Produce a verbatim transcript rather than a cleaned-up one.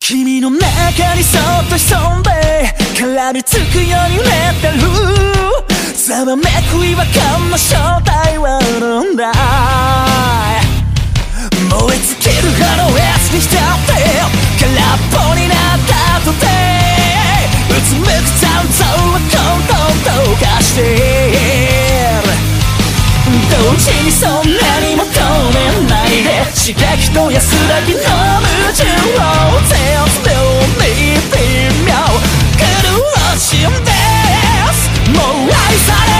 君の中にそっと潜んで絡みつくように寝てるざわめく違和感の正体はなんだ燃え尽きるハローエースに浸って空っぽになった後でうつむく残像はどんどんどうかして同時にそんなに求めないで刺激と安らぎの矛盾を絶妙に微妙狂う心ですもう愛され